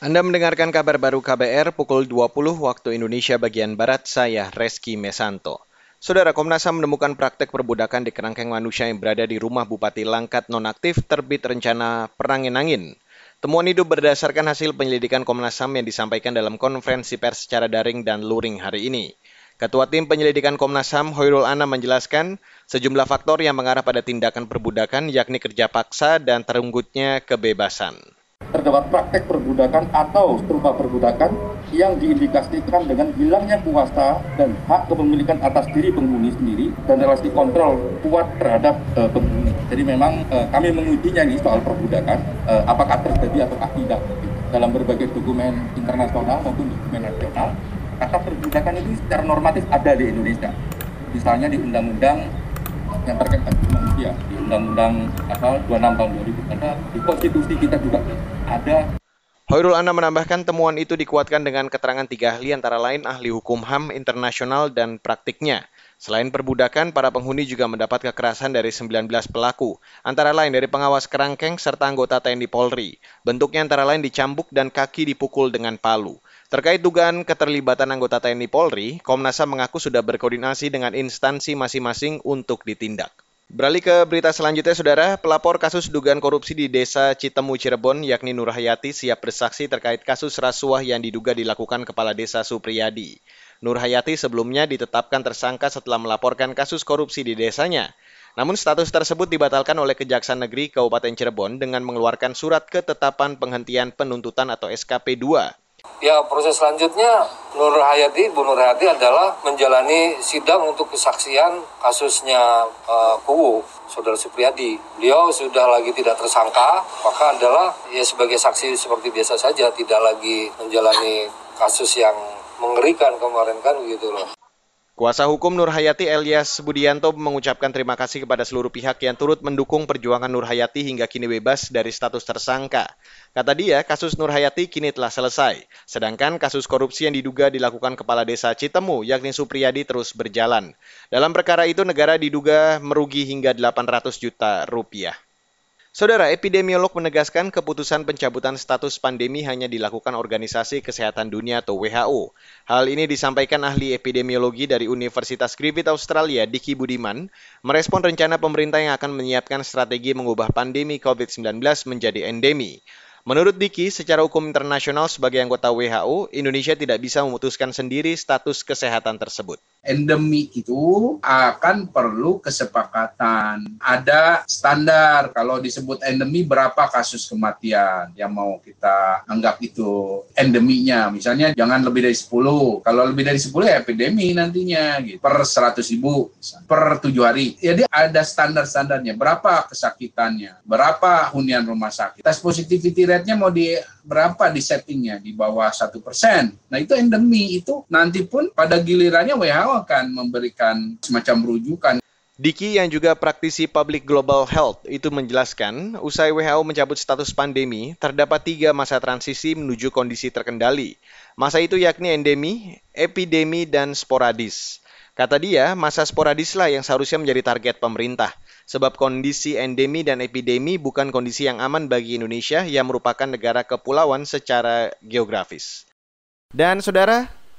Anda mendengarkan kabar baru KBR pukul 20 waktu Indonesia bagian Barat, saya Reski Mesanto. Saudara, Komnas HAM menemukan praktek perbudakan di kerangkeng manusia yang berada di rumah Bupati Langkat nonaktif terbit rencana perangin-angin. Temuan itu berdasarkan hasil penyelidikan Komnas HAM yang disampaikan dalam konferensi pers secara daring dan luring hari ini. Ketua Tim Penyelidikan Komnas HAM, Khairul Anam, menjelaskan sejumlah faktor yang mengarah pada tindakan perbudakan, yakni kerja paksa dan terunggutnya kebebasan. Terdapat praktek perbudakan atau serupa perbudakan yang diindikasikan dengan hilangnya kuasa dan hak kepemilikan atas diri penghuni sendiri dan relasi kontrol kuat terhadap penghuni. Jadi memang kami mengujinya ini soal perbudakan, apakah terjadi atau tidak dalam berbagai dokumen internasional maupun dokumen nasional. Kata perbudakan itu secara normatif ada di Indonesia, misalnya di undang-undang yang terkait dengan manusia, di undang-undang pasal 26 tahun 2000 ada, di konstitusi kita juga ada. Khairul Anam menambahkan temuan itu dikuatkan dengan keterangan 3 ahli antara lain ahli hukum HAM internasional dan praktiknya. Selain perbudakan, para penghuni juga mendapat kekerasan dari 19 pelaku, antara lain dari pengawas kerangkeng serta anggota TNI Polri. Bentuknya antara lain dicambuk dan kaki dipukul dengan palu. Terkait dugaan keterlibatan anggota TNI Polri, Komnas HAM mengaku sudah berkoordinasi dengan instansi masing-masing untuk ditindak. Beralih ke berita selanjutnya, Saudara. Pelapor kasus dugaan korupsi di Desa Citemu, Cirebon, yakni Nurhayati, siap bersaksi terkait kasus rasuah yang diduga dilakukan Kepala Desa Supriyadi. Nurhayati sebelumnya ditetapkan tersangka setelah melaporkan kasus korupsi di desanya. Namun status tersebut dibatalkan oleh Kejaksaan Negeri Kabupaten Cirebon dengan mengeluarkan surat ketetapan penghentian penuntutan atau SKP2. Ya, proses selanjutnya Bu Nurhayati adalah menjalani sidang untuk kesaksian kasusnya Saudara Supriyadi. Beliau sudah lagi tidak tersangka, maka adalah ya sebagai saksi seperti biasa saja, tidak lagi menjalani kasus yang mengerikan kemarin kan begitu loh. Kuasa hukum Nurhayati Elias Budianto mengucapkan terima kasih kepada seluruh pihak yang turut mendukung perjuangan Nurhayati hingga kini bebas dari status tersangka. Kata dia, kasus Nurhayati kini telah selesai. Sedangkan kasus korupsi yang diduga dilakukan Kepala Desa Citemu, yakni Supriyadi, terus berjalan. Dalam perkara itu, negara diduga merugi hingga 800 juta rupiah. Saudara, epidemiolog menegaskan keputusan pencabutan status pandemi hanya dilakukan Organisasi Kesehatan Dunia atau WHO. Hal ini disampaikan ahli epidemiologi dari Universitas Griffith Australia, Diki Budiman, merespon rencana pemerintah yang akan menyiapkan strategi mengubah pandemi COVID-19 menjadi endemi. Menurut Diki, secara hukum internasional sebagai anggota WHO, Indonesia tidak bisa memutuskan sendiri status kesehatan tersebut. Endemi itu akan perlu kesepakatan. Ada standar, kalau disebut endemi berapa kasus kematian yang mau kita anggap itu endeminya. Misalnya jangan lebih dari 10. Kalau lebih dari 10 ya epidemi nantinya. Gitu. Per 100.000, per 7 hari. Jadi ada standar-standarnya. Berapa kesakitannya, berapa hunian rumah sakit. Tes positivity rate-nya mau di berapa di settingnya? Di bawah 1%. Nah itu endemi, itu nanti pun pada gilirannya WHO akan memberikan semacam rujukan. Diki yang juga praktisi public global health itu menjelaskan, usai WHO mencabut status pandemi, terdapat 3 masa transisi menuju kondisi terkendali. Masa itu yakni endemi, epidemi, dan sporadis. Kata dia, masa sporadislah yang seharusnya menjadi target pemerintah. Sebab kondisi endemi dan epidemi bukan kondisi yang aman bagi Indonesia yang merupakan negara kepulauan secara geografis. Dan saudara,